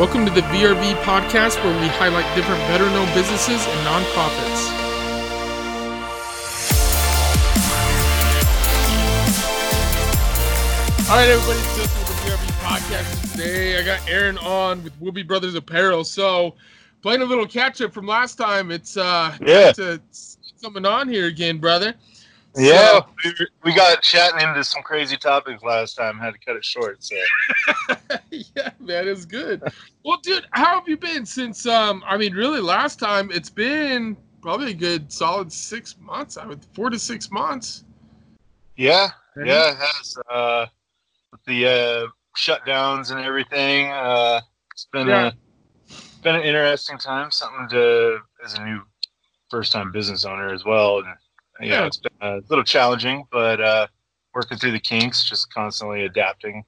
Welcome to the VRV podcast, where we highlight different veteran-owned businesses and nonprofits. All right, everybody, this is the VRV podcast. Today, I got Aaron on with Whoopie Brothers Apparel. So, playing a little catch-up from last time, it's nice to see someone on here again, brother. Yeah, so, we got chatting into some crazy topics last time. Had to cut it short. So. Yeah, man, it's good. Well, dude, how have you been since? Really, last time it's been probably a good solid 6 months. 4 to 6 months. Yeah, mm-hmm. Yeah, it has. With the shutdowns and everything, it's been an interesting time. Something to as a new first-time business owner as well. And, yeah, it's been a little challenging, but working through the kinks, just constantly adapting.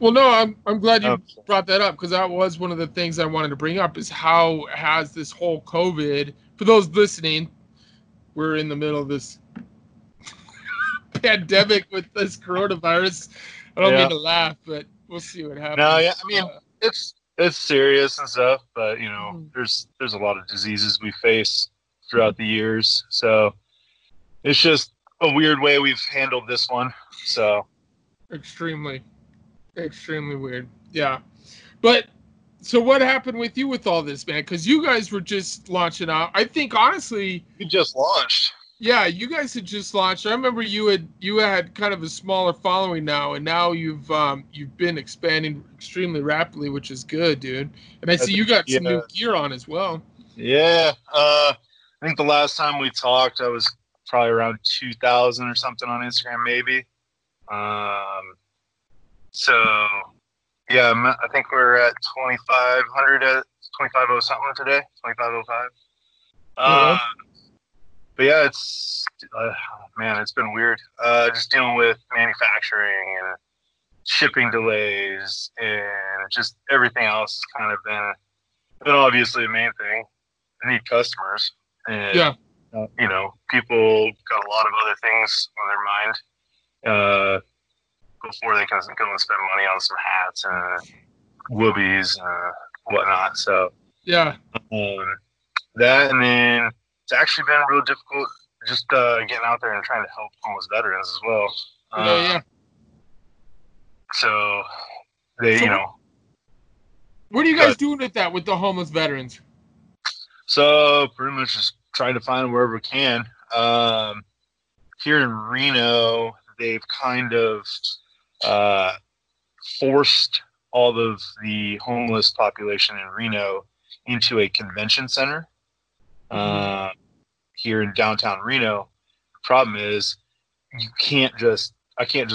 Well, no, I'm glad you brought that up, because that was one of the things I wanted to bring up, is how has this whole COVID, for those listening, we're in the middle of this pandemic with this coronavirus. I don't mean to laugh, but we'll see what happens. No, yeah, I mean, it's serious and stuff, but, you know, there's a lot of diseases we face throughout the years, so... It's just a weird way we've handled this one, so. Extremely weird, yeah. But, so what happened with you with all this, man? Because you guys were just launching out. I think, honestly. You just launched. Yeah, you guys had just launched. I remember you had kind of a smaller following now, and now you've been expanding extremely rapidly, which is good, dude. And I see you got some new gear on as well. Yeah, I think the last time we talked, I was probably around 2,000 or something on Instagram, maybe. So, yeah, I think we're at 2,500, 2,500 something today, 2,505. But yeah, it's man, it's been weird. Just dealing with manufacturing and shipping delays, and just everything else has kind of been obviously the main thing. I need customers, and you know, people got a lot of other things on their mind before they can go and spend money on some hats and whoobies and whatnot. So yeah, that, and then it's actually been real difficult just getting out there and trying to help homeless veterans as well. So they, you know, what are you guys doing with that, with the homeless veterans? So pretty much just try to find them wherever we can. Here in Reno, they've kind of forced all of the homeless population in Reno into a convention center here in downtown Reno. The problem is I can't just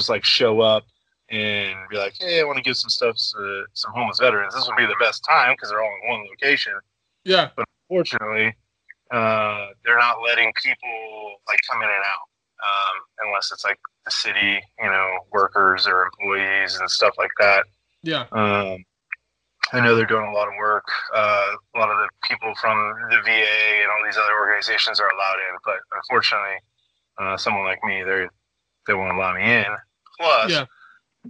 like show up and be like, hey, I want to give some stuff to some homeless veterans. This would be the best time because they're all in one location. Yeah. But unfortunately, they're not letting people like come in and out, unless it's like the city, you know, workers or employees and stuff like that. Yeah. I know they're doing a lot of work. A lot of the people from the VA and all these other organizations are allowed in, but unfortunately, someone like me, they won't allow me in. Plus,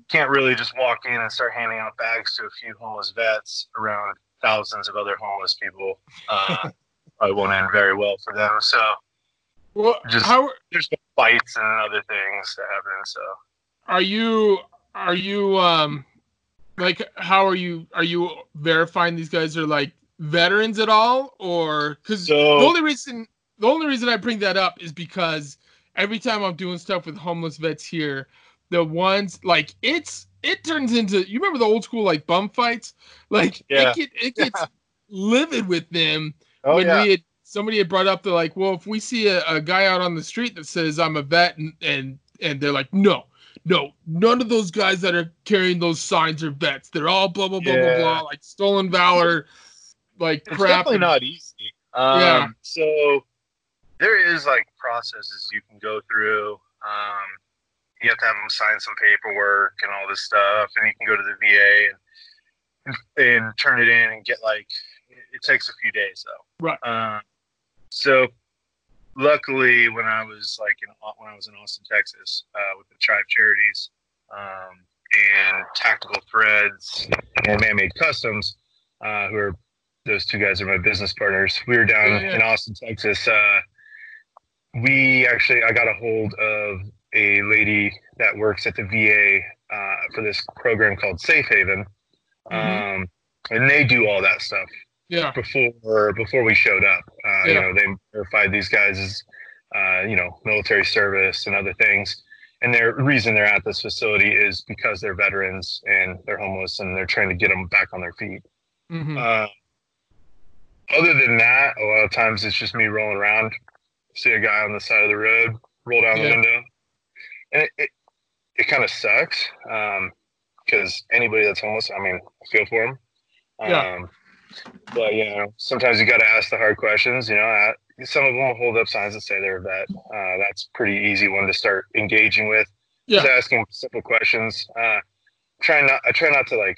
can't really just walk in and start handing out bags to a few homeless vets around thousands of other homeless people. Probably won't end very well for them. So, there's fights and other things that happen. So, are you like, how are you verifying these guys are like veterans at all, or because the only reason I bring that up is because every time I'm doing stuff with homeless vets here, the ones like it turns into, you remember the old school like bum fights, like it gets livid with them. Oh, when somebody had brought up, they're like, well, if we see a guy out on the street that says I'm a vet, and they're like, no, none of those guys that are carrying those signs are vets. They're all blah, blah, blah, blah, blah, like stolen valor, like crap. It's definitely not easy. So there is like processes you can go through. You have to have them sign some paperwork and all this stuff, and you can go to the VA and turn it in and get like, it takes a few days though. Right. So luckily when I was in Austin, Texas, with the Tribe Charities, and Tactical Threads and Man Made Customs, who are, those two guys are my business partners. We were down in Austin, Texas. We actually, I got a hold of a lady that works at the VA for this program called Safe Haven. And they do all that stuff. Before we showed up, you know, they verified these guys as, you know, military service and other things. And the reason they're at this facility is because they're veterans and they're homeless and they're trying to get them back on their feet. Other than that, a lot of times it's just me rolling around, see a guy on the side of the road, roll down the window. And it kind of sucks because anybody that's homeless, I mean, I feel for them. But, you know, sometimes you got to ask the hard questions. You know, some of them will hold up signs that say they're a vet. That's a pretty easy one to start engaging with. Just asking simple questions. I try not to, like,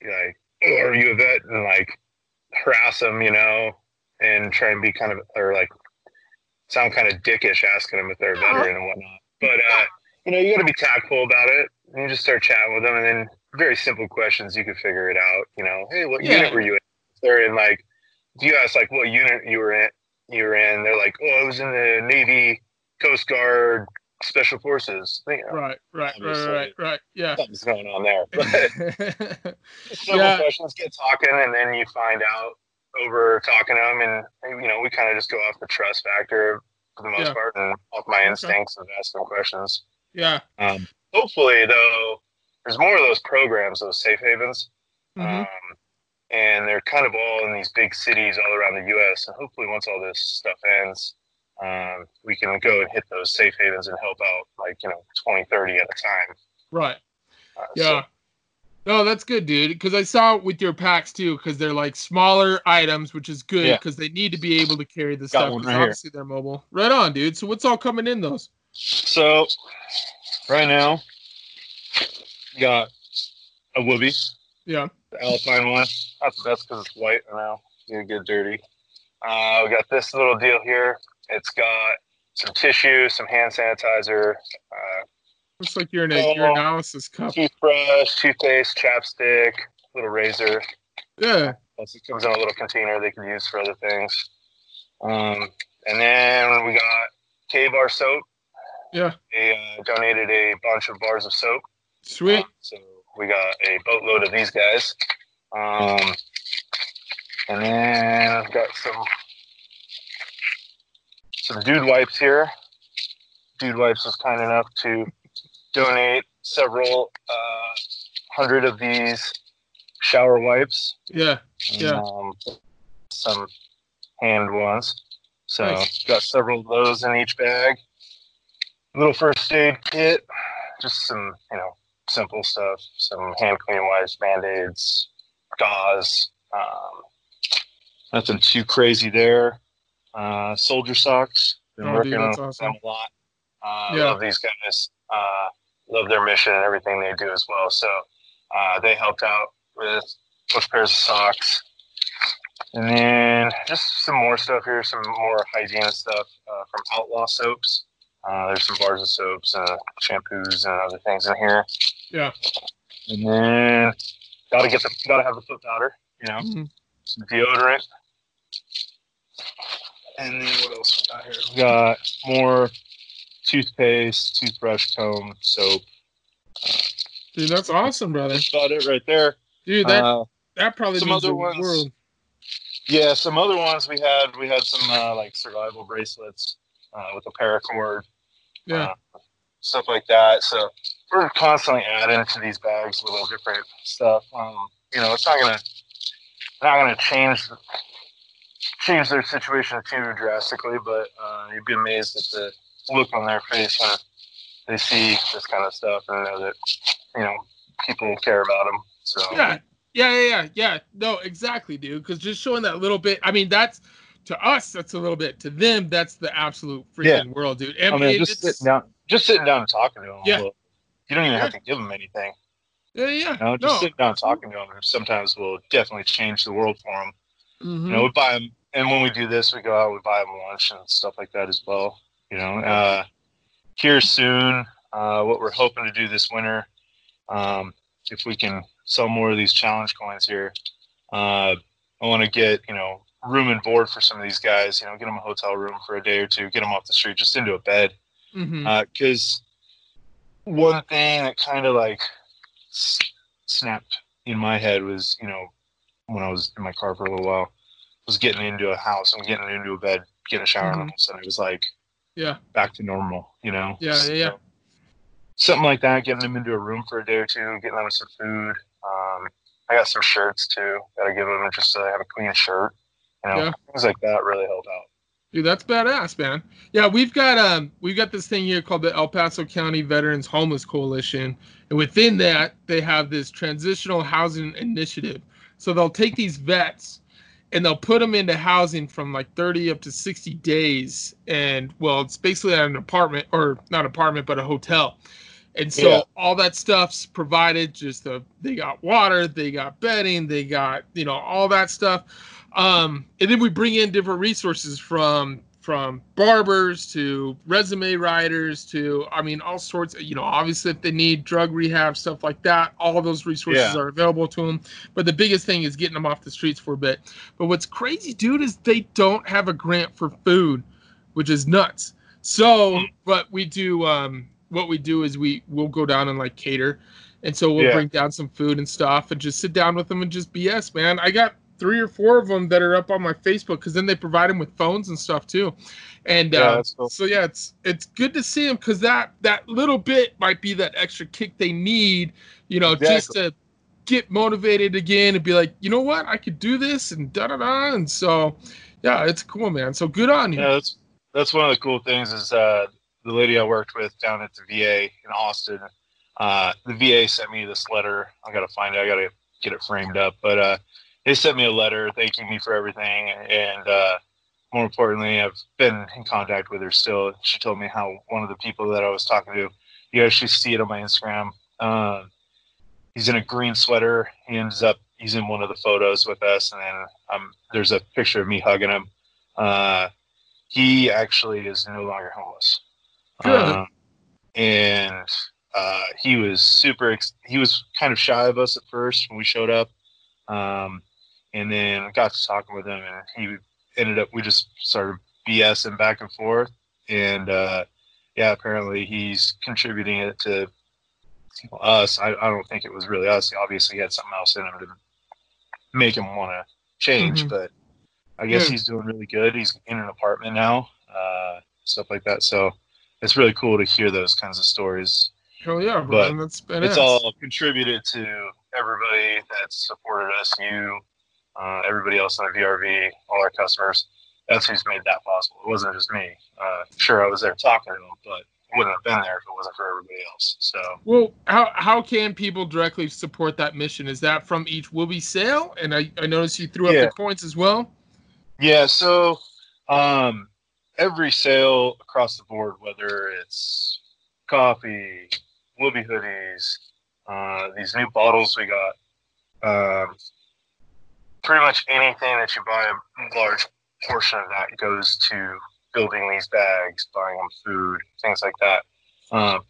be like, oh, are you a vet? And, like, harass them, you know, and try and be kind of, or, like, sound kind of dickish asking them if they're a veteran and whatnot. But, you know, you got to be tactful about it. And you just start chatting with them, and then very simple questions, you could figure it out. You know, hey, what unit were you in? They're in, like, if you ask, like, what unit you were in, they're like, oh, I was in the Navy, Coast Guard, Special Forces. You know, right. Yeah. Something's going on there. But simple questions, get talking, and then you find out over talking to them, and, you know, we kind of just go off the trust factor for the most part, and off my instincts of asking questions. Hopefully, though, there's more of those programs, those safe havens, and they're kind of all in these big cities all around the U.S., and hopefully once all this stuff ends, we can go and hit those safe havens and help out, like, you know, 20, 30 at a time. So. No, that's good, dude, because I saw it with your packs, too, because they're, like, smaller items, which is good, because they need to be able to carry the stuff, because obviously they're mobile. Right on, dude. So what's all coming in those? So right now, got a Whoopie. The Alpine one. That's the best because it's white now. It's going to get dirty. We got this little deal here. It's got some tissue, some hand sanitizer. Looks like you're in a urinalysis cup. Toothbrush, toothpaste, chapstick, little razor. Plus it comes in a little container they can use for other things. And then we got K bar soap. They donated a bunch of bars of soap. Sweet. So we got a boatload of these guys. And then I've got some Dude Wipes here. Dude Wipes was kind enough to donate several hundred of these shower wipes. Some hand ones. So got several of those in each bag. Little first aid kit. Just some, you know, simple stuff. Some hand cleaning wipes, Band-Aids, gauze. Nothing too crazy there. Soldier Socks. Been working on them a lot. Love these guys. Love their mission and everything they do as well. So they helped out with both pairs of socks. And then just some more stuff here, some more hygiene stuff from Outlaw Soaps. There's some bars of soaps and shampoos and other things in here. And then gotta have the foot powder, you know, some deodorant. And then what else we got here? We got more toothpaste, toothbrush, comb, soap. Dude, that's awesome, brother. That's about it right there. Dude, that probably means the world. Yeah, some other ones we had some like survival bracelets with a paracord. Stuff like that. So we're constantly adding to these bags little different stuff. You know, it's not gonna change their situation too drastically, but you'd be amazed at the look on their face when they see this kind of stuff and know that, you know, people care about them. So yeah. No, exactly, dude. Because just showing that little bit, I mean, that's to us, that's a little bit. To them, that's the absolute freaking world, dude. I mean, just sitting down and talking to them. You don't even have to give them anything. You know, just sitting down and talking to them sometimes will definitely change the world for them. You know, we buy them, and when we do this, we go out, we buy them lunch and stuff like that as well. You know, here soon, what we're hoping to do this winter if we can sell more of these challenge coins here. I want to get, you know, room and board for some of these guys, you know, get them a hotel room for a day or two, get them off the street, just into a bed. Mm-hmm. 'Cause one thing that kind of like snapped in my head was, you know, when I was in my car for a little while, was getting into a house and getting into a bed, getting a shower. Mm-hmm. And so it was like, yeah, back to normal, you know? Yeah. So, something like that, getting them into a room for a day or two, getting them some food. I got some shirts too. Gotta give them just so they have a clean shirt. You know, things like that really help out. Dude, that's badass, man. Yeah, we've got this thing here called the El Paso County Veterans Homeless Coalition, and within that they have this transitional housing initiative. So they'll take these vets and they'll put them into housing from like 30 up to 60 days, and well, it's basically at an apartment, or not apartment, but a hotel. And so all that stuff's provided. Just they got water, they got bedding, they got, you know, all that stuff. And then we bring in different resources from barbers to resume writers to, I mean, all sorts of, you know, obviously if they need drug rehab, stuff like that, all those resources are available to them. But the biggest thing is getting them off the streets for a bit. But what's crazy, dude, is they don't have a grant for food, which is nuts. So, but we do, what we do is we'll go down and like cater. And so we'll bring down some food and stuff and just sit down with them and just BS, man. I got 3 or 4 of them that are up on my Facebook, because then they provide them with phones and stuff too. And cool. So yeah, it's good to see them, because that little bit might be that extra kick they need, you know, just to get motivated again and be like, you know what, I could do this and da-da-da. And so, yeah, it's cool, man. So good on you. Yeah, that's one of the cool things is the lady I worked with down at the VA in Austin, the VA sent me this letter. I got to find it. I got to get it framed up. But they sent me a letter thanking me for everything. And more importantly, I've been in contact with her still. She told me how one of the people that I was talking to, you actually see it on my Instagram. He's in a green sweater. He's in one of the photos with us. And then there's a picture of me hugging him. He actually is no longer homeless. And he was he was kind of shy of us at first when we showed up. And then I got to talking with him, and he ended up, we just started BSing back and forth. And, apparently he's contributing it to us. I don't think it was really us. Obviously he had something else in him to make him want to change, but I guess he's doing really good. He's in an apartment now, stuff like that. So, it's really cool to hear those kinds of stories. Hell yeah, bro. That's badass. It's all contributed to everybody that's supported us, you, everybody else on the VRV, all our customers. That's who's made that possible. It wasn't just me. Sure, I was there talking to them, but I wouldn't have been there if it wasn't for everybody else. So, well, how can people directly support that mission? Is that from each Whoopie sale? And I noticed you threw up the coins as well. Yeah, so... every sale across the board, whether it's coffee, Whoopie hoodies, these new bottles we got, pretty much anything that you buy, a large portion of that goes to building these bags, buying them food, things like that.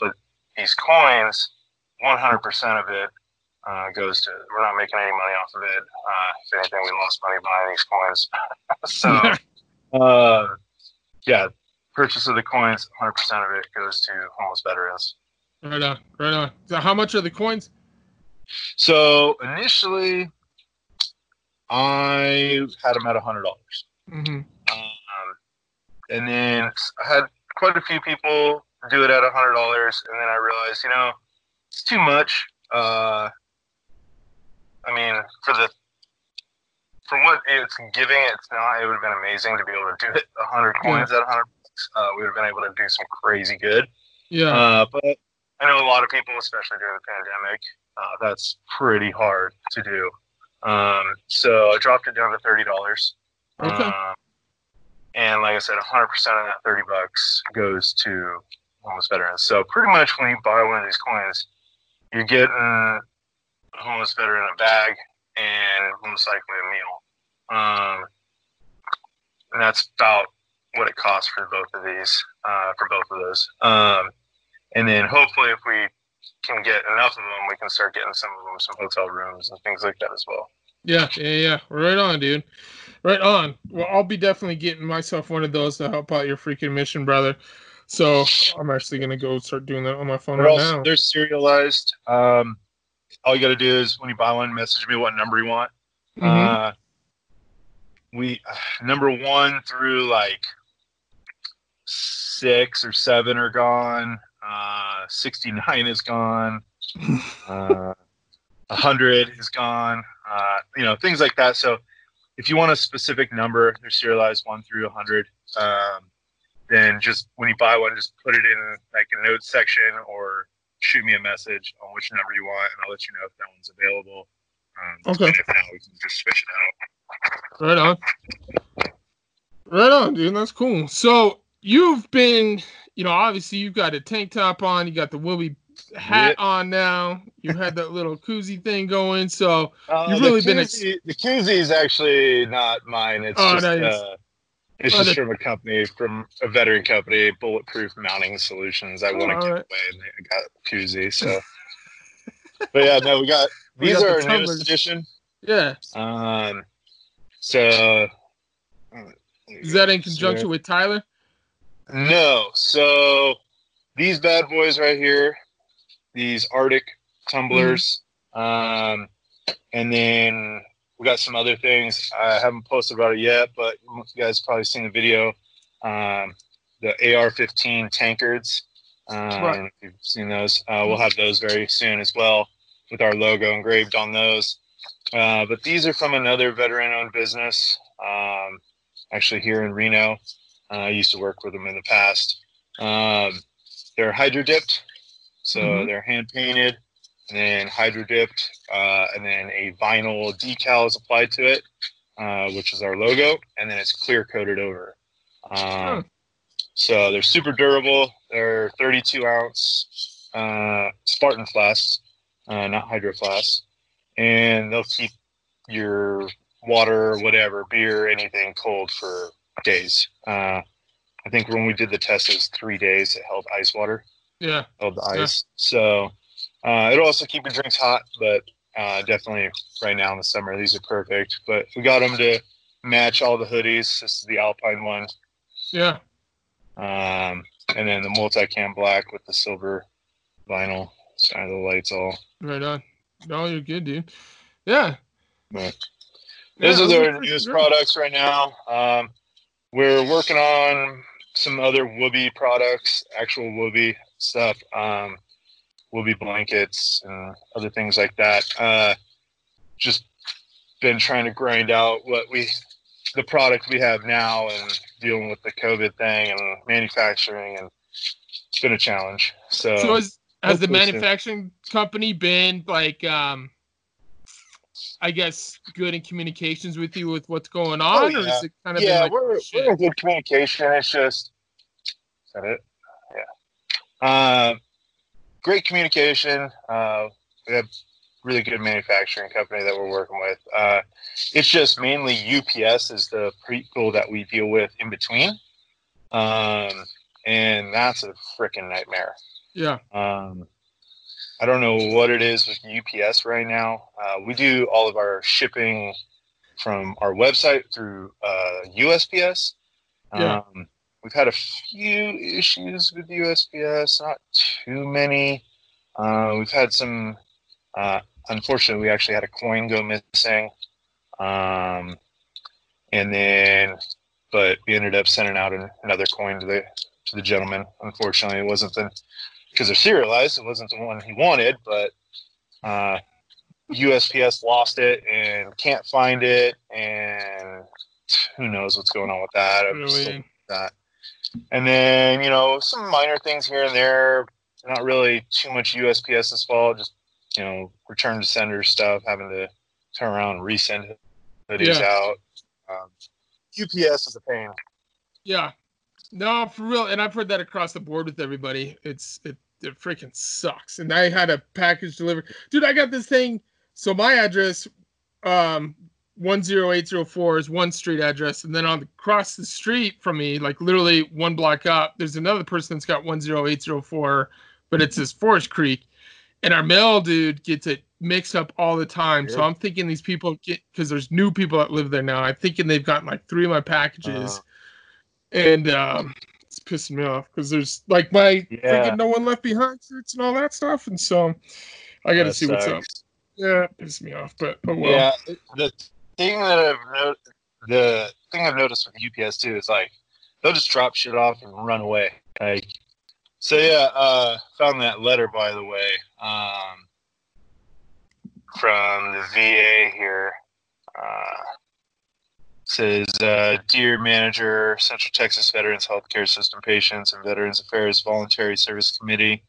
But these coins, 100% of it goes to, we're not making any money off of it. If anything, we lost money buying these coins. So, yeah, purchase of the coins, 100% of it goes to homeless veterans. Right on. So how much are the coins? So initially, I had them at $100. Mm-hmm. And then I had quite a few people do it at $100, and then I realized, you know, it's too much. I mean, for what it's giving, it's not. It would have been amazing to be able to do it. 100 coins at $100. We would have been able to do some crazy good. Yeah. But I know a lot of people, especially during the pandemic, that's pretty hard to do. So I dropped it down to $30. Okay. And like I said, 100% of that $30 goes to homeless veterans. So pretty much when you buy one of these coins, you're getting a homeless veteran in a bag, and most likely a meal. And that's about what it costs for both of those. And then hopefully if we can get enough of them, we can start getting some of them some hotel rooms and things like that as well. Yeah. Right on, dude. Right on. Well, I'll be definitely getting myself one of those to help out your freaking mission, brother. So I'm actually going to go start doing that on my phone right now. They're serialized. All you got to do is when you buy one, message me what number you want. Mm-hmm. Number one through like 6 or 7 are gone. 69 is gone. 100 is gone. Things like that. So if you want a specific number, they're serialized 1 through 100. Then just when you buy one, just put it in like a notes section or shoot me a message on which number you want, and I'll let you know if that one's available. Okay. If not, we can just switch it out. Right on, dude. That's cool. So you've been, obviously you've got a tank top on, you got the Whoopie hat on now. You had that little koozie thing going, so you've really the koozie is actually not mine. It's just from a company, from a veteran company, Bulletproof Mounting Solutions. I want to give away, and they got a koozie. So, but yeah, no, we got these are our newest edition. Yeah. So is that in conjunction with Tyler? No. So these bad boys right here, these Arctic tumblers, and then we got some other things. I haven't posted about it yet, but you guys probably seen the video. The AR-15 tankards. I don't know if you've seen those. We'll have those very soon as well with our logo engraved on those. But these are from another veteran-owned business, actually here in Reno. I used to work with them in the past. They're hydro-dipped, so they're hand-painted. And then hydro-dipped, and then a vinyl decal is applied to it, which is our logo, and then it's clear-coated over. So they're super durable. They're 32-ounce Spartan flasks, not hydro flasks, and they'll keep your water, whatever, beer, anything cold for days. I think when we did the test, it was 3 days. It held ice water. Yeah. Held the ice. Yeah. So... it'll also keep your drinks hot, but definitely right now in the summer, these are perfect. But we got them to match all the hoodies. This is the Alpine one. Yeah. And then the multi-cam black with the silver vinyl. Sorry, the lights all. Right on. No, you're good, dude. Yeah. But those are their newest products right now. We're working on some other Whoopie products, actual Whoopie stuff. Will be blankets and other things like that. Just been trying to grind out the product we have now and dealing with the COVID thing and manufacturing, and it's been a challenge. So has the manufacturing company been like, I guess, good in communications with you with what's going on? Oh, yeah. Or is it kind of we're in good communication. It's just, is that it? Yeah. Great communication. We have really good manufacturing company that we're working with. It's just mainly UPS is the people that we deal with in between. And that's a freaking nightmare. Yeah. I don't know what it is with UPS right now. We do all of our shipping from our website through USPS. Yeah. We've had a few issues with USPS, not too many. We've had some, unfortunately, we actually had a coin go missing. But we ended up sending out another coin to the gentleman. Unfortunately, it wasn't because they're serialized, it wasn't the one he wanted, but USPS lost it and can't find it. And who knows what's going on with that. And then, some minor things here and there, not really too much USPS's fault, just, return to sender stuff, having to turn around and resend hoodies out. UPS is a pain. Yeah. No, for real. And I've heard that across the board with everybody. It freaking sucks. And I had a package delivered. Dude, I got this thing. So my address, 10804 is one street address, and then across the street from me, like literally one block up, there's another person that's got 10804, but it's this Forest Creek, And our mail dude gets it mixed up all the time. Yeah. So I'm thinking these people get, because there's new people that live there now. I'm thinking they've gotten like 3 of my packages. And it's pissing me off because there's like my freaking No One Left Behind shirts and all that stuff. And so I got to see what's up. Yeah, it pisses me off, but oh well. Yeah, the thing I've noticed with UPS too is like they'll just drop shit off and run away. Like, so yeah, found that letter, by the way, from the VA here. Says, dear manager, Central Texas Veterans Healthcare System patients and Veterans Affairs Voluntary Service Committee,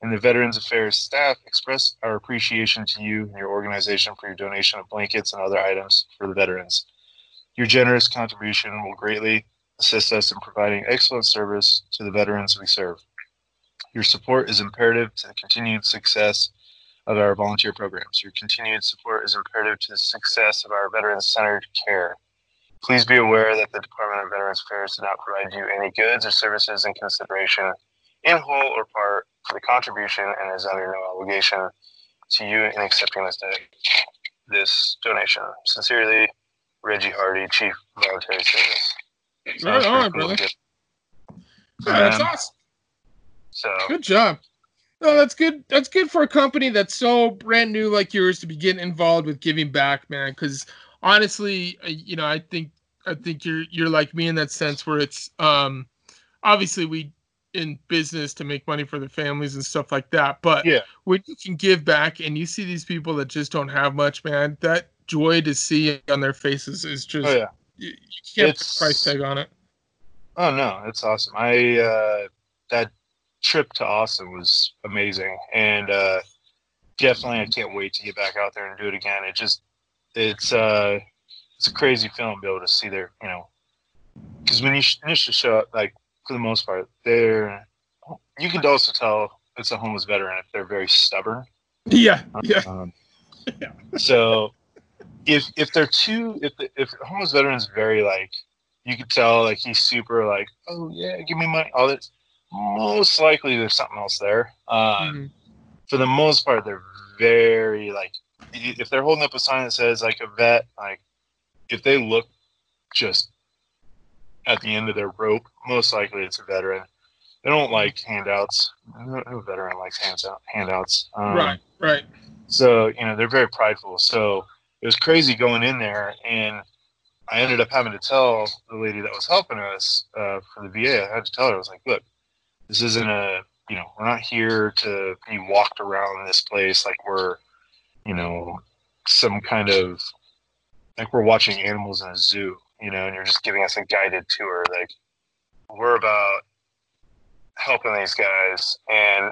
and the Veterans Affairs staff express our appreciation to you and your organization for your donation of blankets and other items for the veterans. Your generous contribution will greatly assist us in providing excellent service to the veterans we serve. Your support is imperative to the continued success of our volunteer programs. Your continued support is imperative to the success of our veterans-centered care. Please be aware that the Department of Veterans Affairs did not provide you any goods or services in consideration in whole or part for the contribution and is under no obligation to you in accepting this donation. Sincerely, Reggie Hardy, Chief Voluntary Service. So right on, cool, brother. Yeah, that's awesome. So good job. No, that's good. That's good for a company that's so brand new like yours to be getting involved with giving back, man. Because honestly, you know, I think you're like me in that sense where it's obviously we in business to make money for their families and stuff like that. But yeah, when you can give back and you see these people that just don't have much, man, that joy to see on their faces is just, you can't put a price tag on it. Oh no, it's awesome. I that trip to Austin was amazing. And definitely I can't wait to get back out there and do it again. It just, it's a crazy feeling to be able to see their, you know, because when you initially show up, like, for the most part, you can also tell it's a homeless veteran if they're very stubborn. Yeah. So if they're too, if a homeless veteran's very like, you could tell like he's super like, oh yeah, give me money, all that. Most likely there's something else there. For the most part, they're very like, if they're holding up a sign that says like a vet, like if they look just at the end of their rope, most likely it's a veteran. They don't like handouts. No veteran likes handouts. Right. So, you know, they're very prideful. So it was crazy going in there, and I ended up having to tell the lady that was helping us for the VA, I had to tell her, I was like, look, this isn't a, you know, we're not here to be walked around this place like we're, you know, some kind of, like we're watching animals in a zoo. You know, and you're just giving us a guided tour. Like, we're about helping these guys. And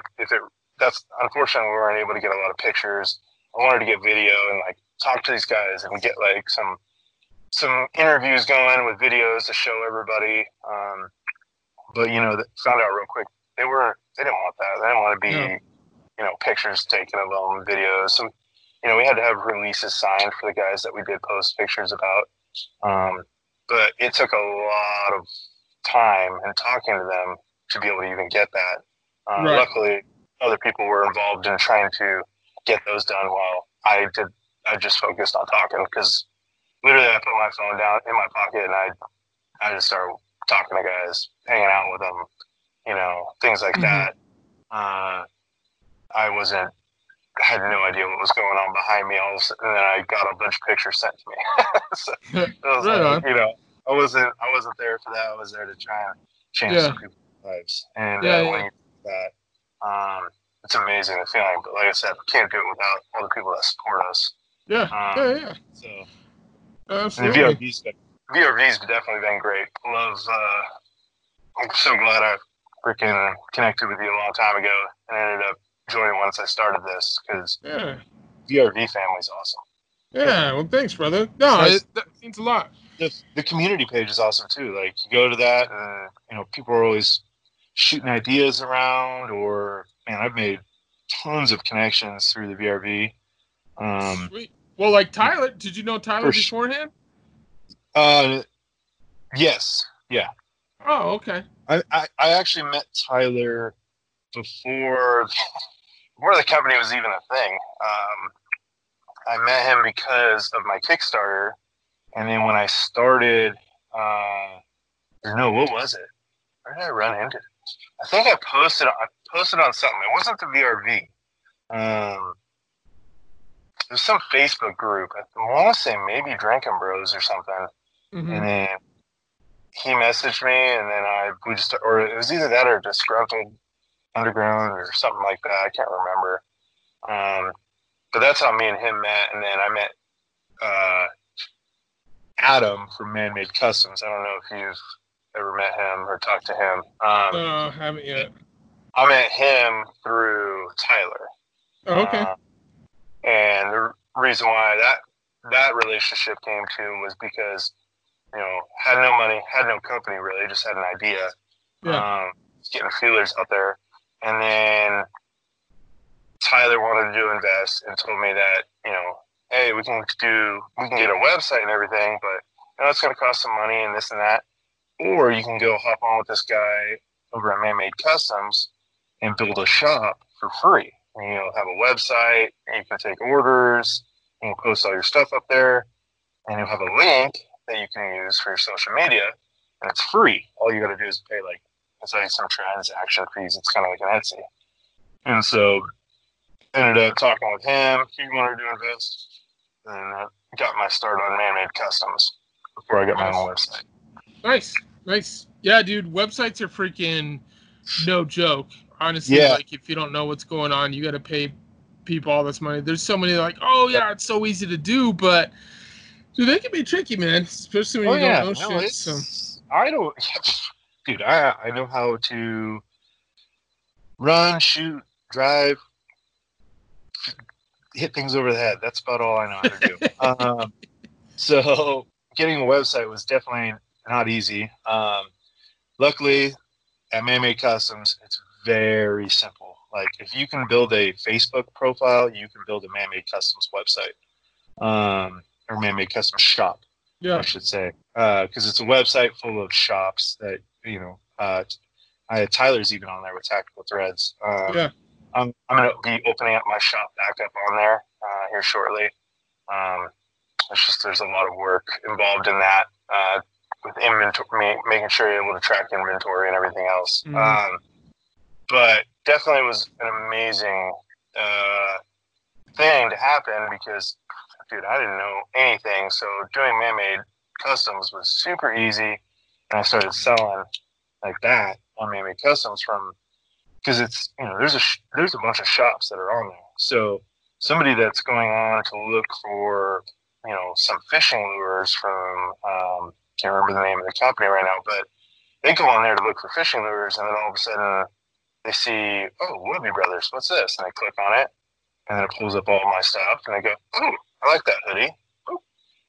that's unfortunately, we weren't able to get a lot of pictures. I wanted to get video and like talk to these guys and get like some interviews going with videos to show everybody. But you know, found out real quick they didn't want that. They didn't want to be, you know, pictures taken alone, videos. So, you know, we had to have releases signed for the guys that we did post pictures about. But it took a lot of time and talking to them to be able to even get that. Luckily, other people were involved in trying to get those done while I just focused on talking, because literally I put my phone down in my pocket and I just started talking to guys, hanging out with them, you know, things like that. I had no idea what was going on behind me, and then I got a bunch of pictures sent to me. So I was like, you know, I wasn't there for that. I was there to try and change some people's lives, and when you do that, it's amazing, the feeling. But like I said, we can't do it without all the people that support us. So absolutely. And the VRV's definitely been great. Love. I'm so glad I freaking connected with you a long time ago, and ended up joining once I started this, because VRV family's awesome. Yeah, well, thanks, brother. No, that means a lot. The community page is awesome too. Like, you go to that, and you know, people are always shooting ideas around. Or man, I've made tons of connections through the VRV. Sweet. Well, like Tyler, did you know Tyler beforehand? Yes. Yeah. Oh, okay. I actually met Tyler before before the company was even a thing. I met him because of my Kickstarter, and then when I started, what was it? Where did I run into? I think I posted on something. It wasn't the VRV. It was some Facebook group. I want to say maybe Drinkin' Bros or something. Mm-hmm. And then he messaged me, and then we just, or it was either that or Disgruntled Underground or something like that. I can't remember. But that's how me and him met. And then I met Adam from Man Made Customs. I don't know if you've ever met him or talked to him. No, I haven't yet. I met him through Tyler. Oh, okay. And the reason why that relationship came to him was because, had no money, had no company really, just had an idea. Yeah. Getting feelers out there. And then Tyler wanted to invest and told me that, hey, we can get a website and everything, but it's going to cost some money and this and that. Or you can go hop on with this guy over at Man Made Customs and build a shop for free. And you'll have a website, and you can take orders, and you'll post all your stuff up there, and you'll have a link that you can use for your social media, and it's free. All you got to do is pay, it's like some transaction fees. It's kind of like an Etsy. And so ended up talking with him. He wanted to invest, and I got my start on Man Made Customs before I got my own website. Nice. Yeah, dude, websites are freaking no joke. Honestly, yeah. If you don't know what's going on, you got to pay people all this money. There's so many oh, yeah, it's so easy to do, but dude, they can be tricky, man, especially when you don't know shit. I know how to run, shoot, drive, hit things over the head. That's about all I know how to do. So getting a website was definitely not easy. Luckily, at Man Made Customs, it's very simple. If you can build a Facebook profile, you can build a Man Made Customs website, or Man Made Customs shop, I should say, because it's a website full of shops that Tyler's even on there with Tactical Threads. I'm going to be opening up my shop back up on there here shortly. It's just there's a lot of work involved in that. With inventory, making sure you're able to track inventory and everything else. Mm-hmm. But definitely was an amazing thing to happen because, dude, I didn't know anything. So doing Man-Made Customs was super easy. And I started selling like that on Man-Made Customs because it's, there's a bunch of shops that are on there. So somebody that's going on to look for, some fishing lures from, can't remember the name of the company right now, but they go on there to look for fishing lures, and then all of a sudden they see, Whoopie Brothers, what's this? And they click on it, and then it pulls up all my stuff, and they go, oh, I like that hoodie. Ooh.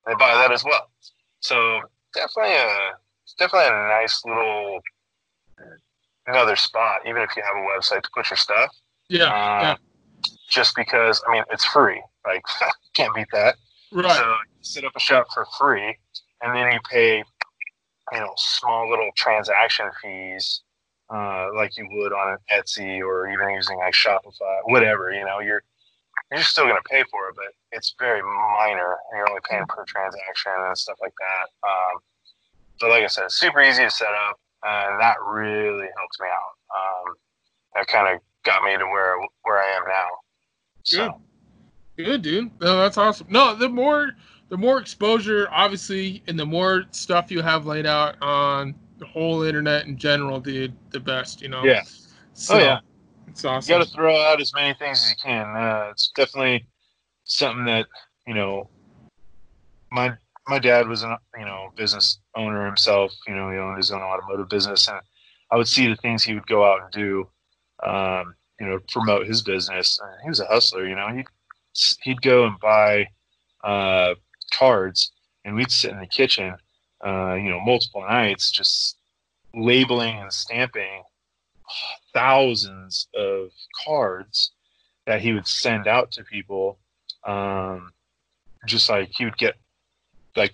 And they buy that as well. So definitely a nice little another spot, even if you have a website to put your stuff. Just because it's free. Can't beat that. Right. So set up a shop for free. And then you pay, small little transaction fees, like you would on an Etsy or even using Shopify, whatever. You're still gonna pay for it, but it's very minor. And you're only paying per transaction and stuff like that. But like I said, it's super easy to set up, and that really helped me out. That kind of got me to where I am now. Good, dude. No, that's awesome. No, the more exposure, obviously, and the more stuff you have laid out on the whole internet in general, dude, the best, Yeah. So, it's awesome. You got to throw out as many things as you can. It's definitely something that, my dad was a business owner himself. He owned his own automotive business, and I would see the things he would go out and do, promote his business. He was a hustler, He'd go and buy cards, and we'd sit in the kitchen multiple nights just labeling and stamping thousands of cards that he would send out to people. Just he would get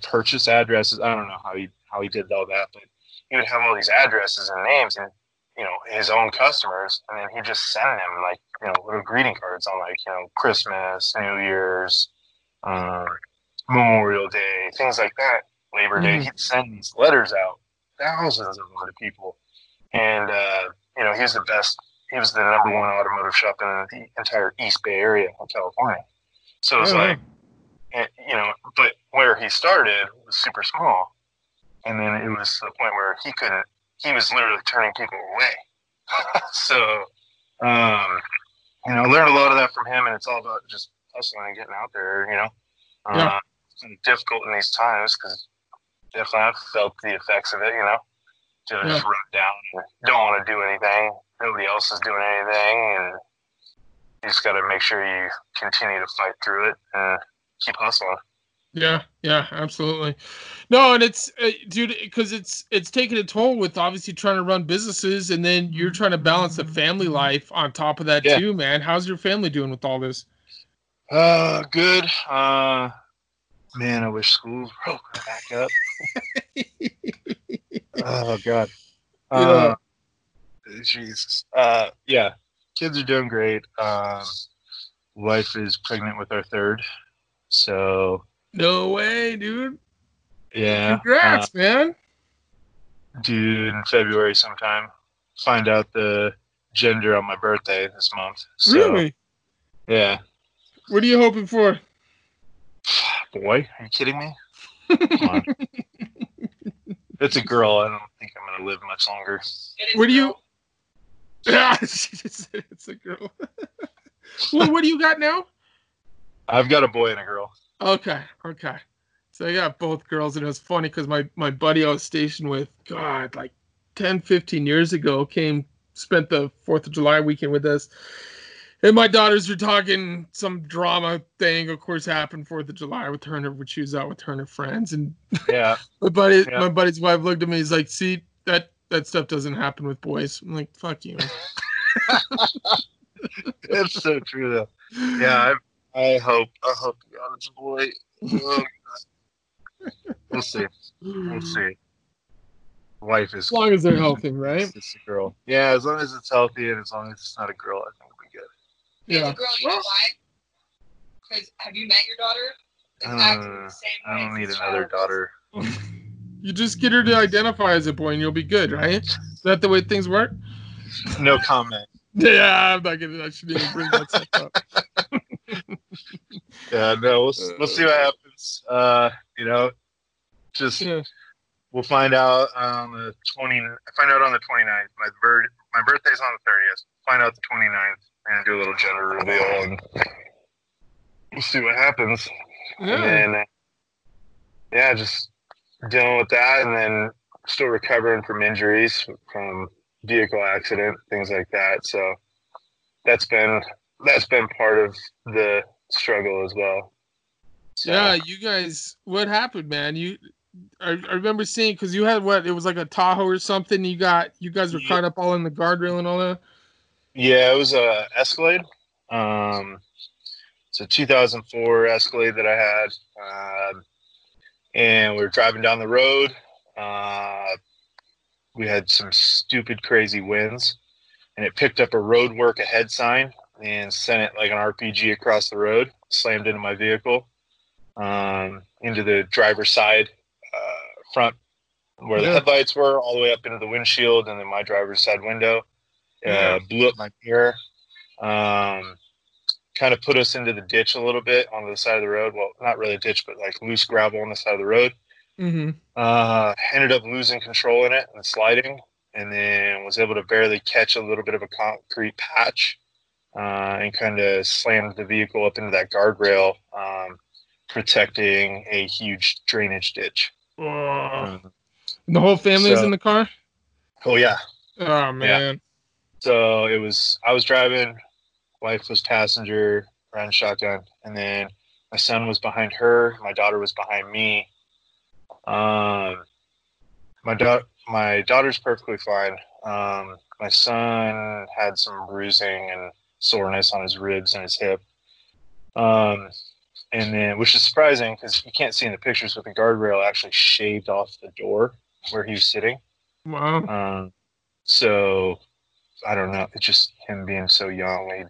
purchase addresses. I don't know how he did all that, but he would have all these addresses and names, and you know, his own customers, and then he just sent them, like, you know, little greeting cards on, like, you know, Christmas, New Year's, Memorial Day, things like that, Labor Day. He'd send these letters out, thousands of them to people. And, you know, he was the best. He was the #1 automotive shop in the entire East Bay area of California. So it's like, it, you know, but where he started was super small. And then it was to the point where he couldn't, he was literally turning people away. So, you know, I learned a lot of that from him, and it's all about just hustling and getting out there, you know. It's been difficult in these times because definitely I've felt the effects of it, you know, to just run down and don't want to do anything. Nobody else is doing anything, and you just got to make sure you continue to fight through it and keep hustling. Yeah, yeah, absolutely. No, and it's, dude, because it's taking a toll with obviously trying to run businesses, and then you're trying to balance the family life on top of that too, man. How's your family doing with all this? Good. Man, I wish school broke back up. Oh God. Jesus. Yeah, kids are doing great. Wife is pregnant with our third, so. No way, dude. Yeah. Congrats, man. Dude, in February sometime. Find out the gender on my birthday this month. So, really? Yeah. What are you hoping for? Boy, are you kidding me? Come on. It's a girl. I don't think I'm going to live much longer. What do you... Yeah, she just said it's a girl. Well, what do you got now? I've got a boy and a girl. Okay, okay. So I got both girls, and it was funny because my buddy I was stationed with, God, like 10, 15 years ago, spent the 4th of July weekend with us. And my daughters were talking some drama thing, of course, happened 4th of July with her and her, when she was out with her and her friends. And yeah, my buddy's wife looked at me, he's like, see, that stuff doesn't happen with boys. I'm like, fuck you. That's so true, though. Yeah, I hope it's a boy. We'll see. We'll see. Wife is as long as they're healthy, right? It's a girl. Yeah, as long as it's healthy and as long as it's not a girl, I think we'll be good. Yeah. Is a girl in your life? Because have you met your daughter? I don't need another daughter. You just get her to identify as a boy, and you'll be good, right? Is that the way things work? No comment. Yeah, I'm not gonna. I shouldn't even bring that stuff up. Yeah, no, we'll see what happens. You know, just we'll find out on the 29th. I find out on the 29th. My birthday's on the 30th. Find out the 29th and do a little gender reveal, and we'll see what happens. Yeah. And yeah, just dealing with that, and then still recovering from injuries from vehicle accident, things like that. So that's been part of the struggle as well. So. Yeah, you guys, what happened, man? I remember seeing, because you had it was like a Tahoe or something. You guys were caught up all in the guardrail and all that. Yeah, it was a Escalade. It's a 2004 Escalade that I had, and we were driving down the road. We had some stupid, crazy winds, and it picked up a road work ahead sign and sent it like an RPG across the road, slammed into my vehicle, into the driver's side front where the headlights were, all the way up into the windshield, and then my driver's side window, blew up my mirror, kind of put us into the ditch a little bit on the side of the road. Well, not really a ditch, but like loose gravel on the side of the road. Ended up losing control in it and sliding, and then was able to barely catch a little bit of a concrete patch. And kind of slammed the vehicle up into that guardrail, protecting a huge drainage ditch. And the whole family is in the car? Oh, yeah. Oh, man. Yeah. So it was, I was driving, wife was passenger, ran shotgun, and then my son was behind her, my daughter was behind me. My daughter's perfectly fine. My son had some bruising and soreness on his ribs and his hip, and then, which is surprising because you can't see in the pictures, but the guardrail actually shaved off the door where he was sitting. Wow. So I don't know. It's just him being so young. He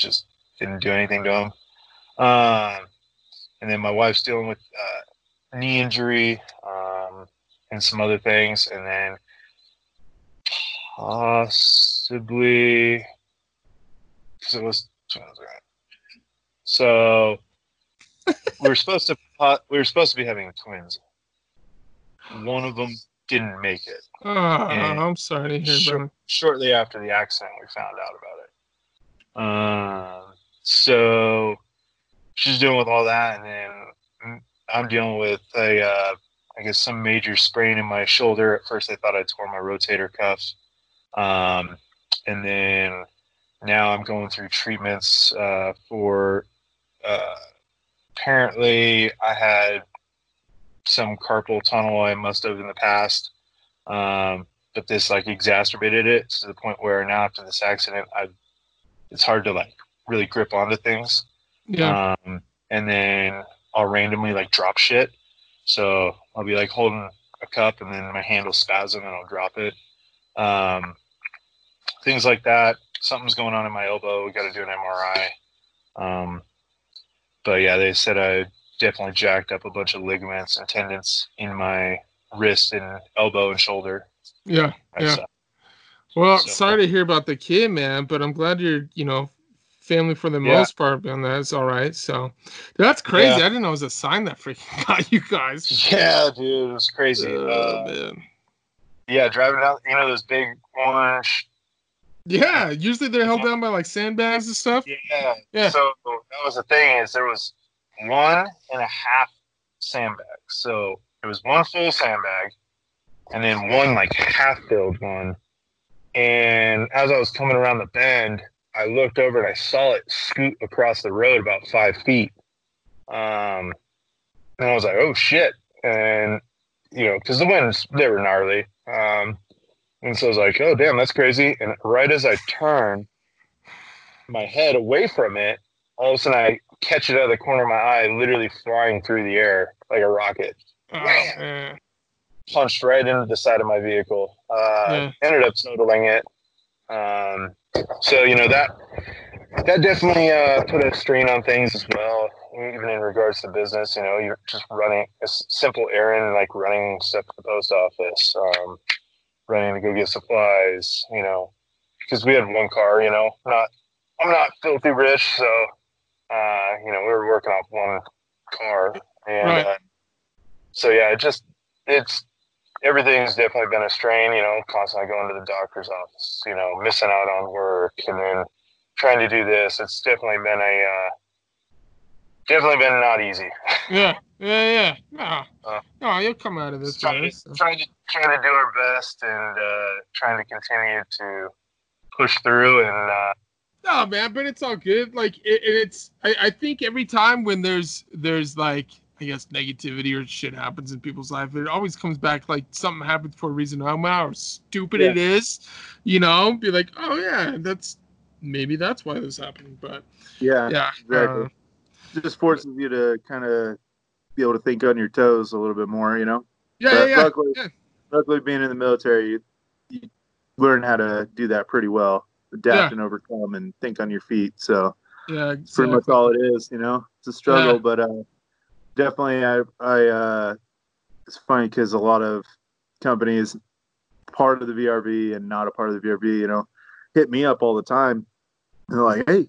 just didn't do anything to him. And then my wife's dealing with knee injury and some other things. And then possibly, so it was, so we were supposed to be having twins. One of them didn't make it. Oh, I'm sorry to hear about it. Shortly after the accident, we found out about it. So she's dealing with all that, and then I'm dealing with a, I guess, some major sprain in my shoulder. At first, I thought I tore my rotator cuff, and then now I'm going through treatments for. Apparently, I had some carpal tunnel I must have in the past, but this like exacerbated it to the point where now after this accident, it's hard to like really grip onto things. Yeah. And then I'll randomly like drop shit. So I'll be like holding a cup and then my hand will spasm and I'll drop it. Things like that. Something's going on in my elbow. We got to do an MRI. But yeah, they said I definitely jacked up a bunch of ligaments and tendons in my wrist and elbow and shoulder. Yeah. Yeah. Well, so, sorry to hear about the kid, man, but I'm glad you're, you know, family for the most part, man. That's all right. So that's crazy. Yeah. I didn't know it was a sign that freaking got you guys. Yeah, dude, it was crazy. Man. Yeah. Driving out, you know, those big orange. Yeah, usually they're held down by like sandbags and stuff. Yeah, yeah. So that was the thing, is there was 1.5 sandbags. So it was one full sandbag and then one like half filled one. And as I was coming around the bend, I looked over and I saw it scoot across the road about 5 feet. And I was like, oh shit. And you know, because the winds, they were gnarly. And so I was like, oh, damn, that's crazy. And right as I turn my head away from it, all of a sudden I catch it out of the corner of my eye, literally flying through the air like a rocket. Oh, punched right into the side of my vehicle. Ended up totaling it. So, you know, that definitely put a strain on things as well, even in regards to business. You know, you're just running a simple errand, like running stuff to the post office. Running to go get supplies, you know, because we had one car, you know, I'm not filthy rich. So, you know, we were working off one car. And right. So, yeah, everything's definitely been a strain, you know, constantly going to the doctor's office, you know, missing out on work and then trying to do this. It's definitely been not easy. Yeah. No, you'll come out of this. Trying to do our best and trying to continue to push through and. No, man, but it's all good. Like it's. I think every time when there's like, I guess, negativity or shit happens in people's life, it always comes back like something happened for a reason. No matter how stupid it is, you know, be like, oh yeah, maybe that's why this happened. But yeah, exactly. It just forces you to kind of be able to think on your toes a little bit more, you know? Yeah. Luckily, being in the military, you learn how to do that pretty well, adapt and overcome and think on your feet. So it's pretty much all it is, you know? It's a struggle, but definitely I it's funny because a lot of companies, part of the VRV and not a part of the VRV, you know, hit me up all the time. They're like, hey,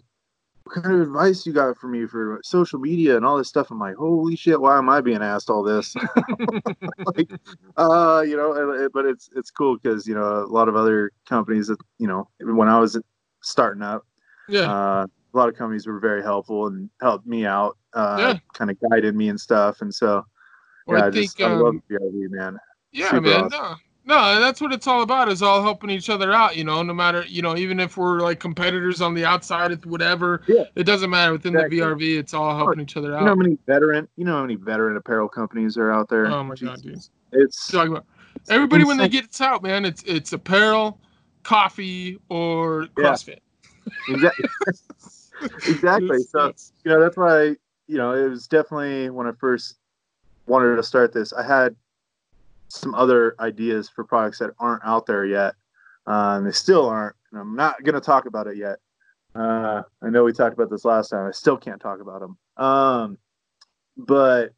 what kind of advice you got from me for social media and all this stuff? I'm like, holy shit, why am I being asked all this? Like, you know, but it's cool because, you know, a lot of other companies that, you know, when I was starting up, a lot of companies were very helpful and helped me out, kind of guided me and stuff. And so, I love the VRV, man. Yeah, super man. Awesome. No, that's what it's all about, is all helping each other out, you know, no matter, you know, even if we're like competitors on the outside, it's whatever, it doesn't matter. Within the VRV, it's all helping each other out. You know how many veteran apparel companies are out there? Oh my God, dude. It's talking about everybody insane. When they get it out, man, it's apparel, coffee, or CrossFit. Exactly. So, you know, that's why, you know, it was definitely when I first wanted to start this, I had some other ideas for products that aren't out there yet. They still aren't and I'm not going to talk about it yet. I know we talked about this last time. I still can't talk about them. But,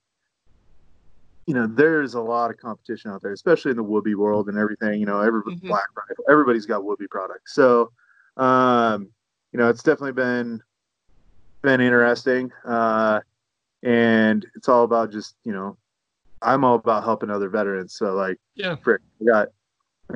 you know, there's a lot of competition out there, especially in the Whoopie world and everything. You know, everybody's Black Rifle. Everybody's got Whoopie products. So, you know, it's definitely been interesting. And it's all about just, you know, I'm all about helping other veterans. So, like, yeah, frick, I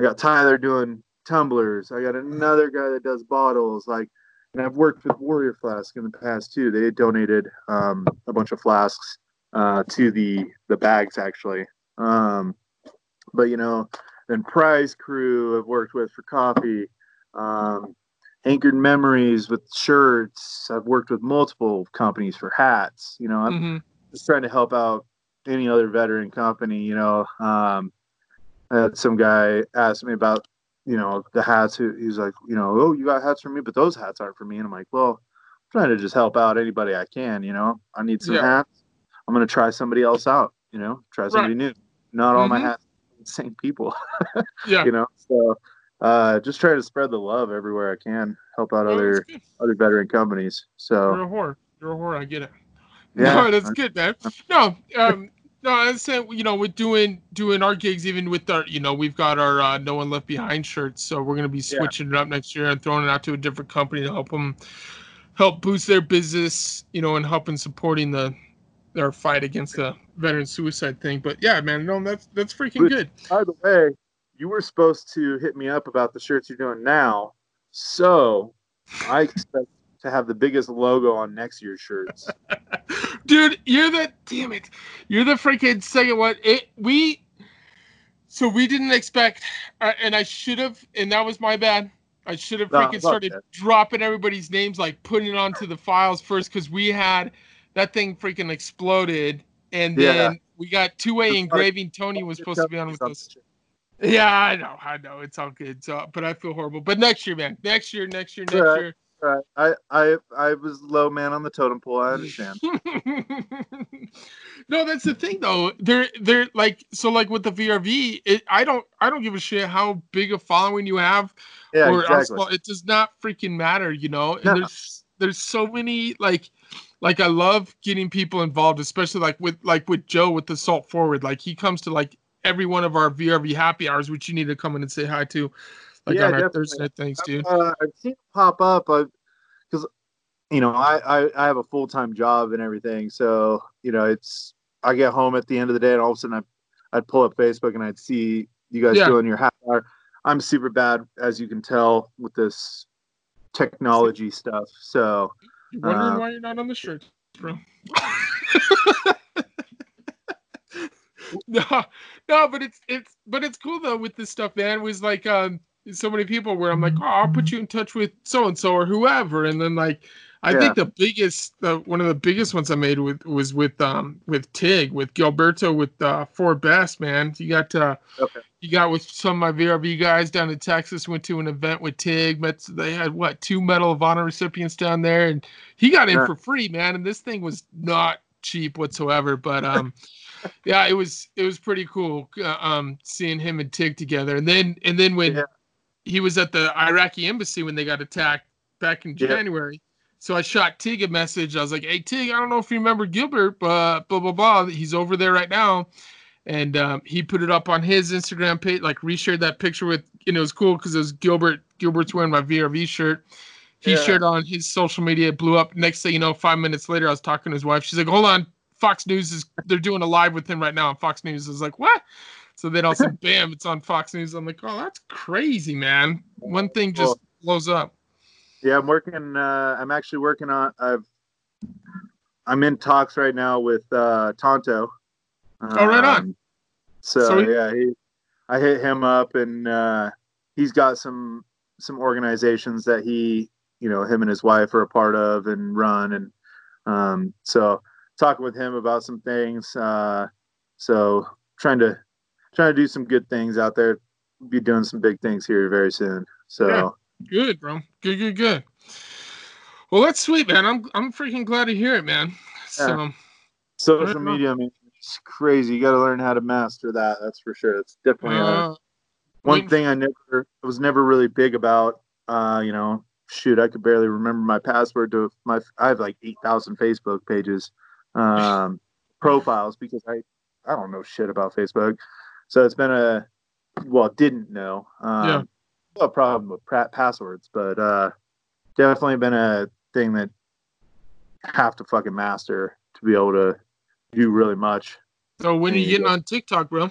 got Tyler doing tumblers. I got another guy that does bottles. Like, and I've worked with Warrior Flask in the past too. They donated a bunch of flasks to the bags actually. But you know, then Prize Crew I've worked with for coffee. Anchored Memories with shirts. I've worked with multiple companies for hats. You know, I'm just trying to help out any other veteran company. You know, I had some guy asked me about, you know, the hats. He's like, you know, oh, you got hats for me, but those hats aren't for me. And I'm like, well, I'm trying to just help out anybody I can. You know, I need some hats. I'm going to try somebody else out, you know, try somebody new. Not all my hats are the same people. You know, so just try to spread the love everywhere I can, help out other veteran companies. So you're a whore. I get it. Yeah, no, that's good, man. No, no, I said, you know, we're doing our gigs, even with our, you know, we've got our No One Left Behind shirts, so we're gonna be switching it up next year and throwing it out to a different company to help them, help boost their business, you know, and helping supporting their fight against the veteran suicide thing. But yeah, man, no, that's freaking good. By the way, you were supposed to hit me up about the shirts you're doing now, so I expect to have the biggest logo on next year's shirts. Dude, you're the freaking second one. We didn't expect, and I should have, and that was my bad. I should have freaking started dropping everybody's names, like putting it onto the files first, because we had that thing freaking exploded, and then we got two-way engraving. Tony was supposed to be on with us. Yeah, I know, it's all good. So, but I feel horrible. But next year, man, next year. I was low man on the totem pole. I understand. No, that's the thing though. They're like, so like with the VRV, I don't give a shit how big a following you have. Yeah, or exactly. It does not freaking matter, you know. And there's so many like I love getting people involved, especially like with Joe with the Assault Forward. Like he comes to like every one of our VRV happy hours, which you need to come in and say hi to. Like on our Thursday, thanks, dude. I've seen it pop up because, you know, I have a full-time job and everything. So, you know, I get home at the end of the day and all of a sudden I'd pull up Facebook and I'd see you guys doing your half hour. I'm super bad, as you can tell, with this technology stuff. So you're wondering why you're not on the shirt, bro. No, but it's cool though with this stuff, man. It was like so many people where I'm like, oh, I'll put you in touch with so and so or whoever, and then like I think one of the biggest ones I made was with Tig, with Gilberto, with Ford Bass, man. You got with some of my VRV guys down in Texas. Went to an event with Tig. They had two Medal of Honor recipients down there, and he got in for free, man. And this thing was not cheap whatsoever, but yeah, it was pretty cool seeing him and Tig together, and then when he was at the Iraqi embassy when they got attacked back in January, so I shot Tig a message. I was like, "Hey Tig, I don't know if you remember Gilbert, but blah blah blah. He's over there right now," and he put it up on his Instagram page, like reshared that picture with, and it was cool because it was Gilbert. Gilbert's wearing my VRV shirt. He shared on his social media. It blew up. Next thing you know, 5 minutes later, I was talking to his wife. She's like, "Hold on. Fox News they're doing a live with him right now on Fox News." I was like, what? So then also, bam, it's on Fox News. I'm like, oh, that's crazy, man. One thing just blows up. Yeah, I'm in talks right now with Tonto. Oh, right on. I hit him up, and he's got some organizations that he, you know, him and his wife are a part of and run, and so talking with him about some things. So trying to do some good things out there. We'll be doing some big things here very soon. So good, bro. Good. Well, that's sweet, man. I'm freaking glad to hear it, man. Yeah. So social media, man, it's crazy. You got to learn how to master that. That's for sure. It's definitely one thing I was never really big about. you know, shoot, I could barely remember my password to my, I have like 8,000 Facebook pages, profiles, because I don't know shit about Facebook. So it's been a, well, didn't know, a problem with passwords, but, definitely been a thing that I have to fucking master to be able to do really much. So when are you getting on TikTok, bro?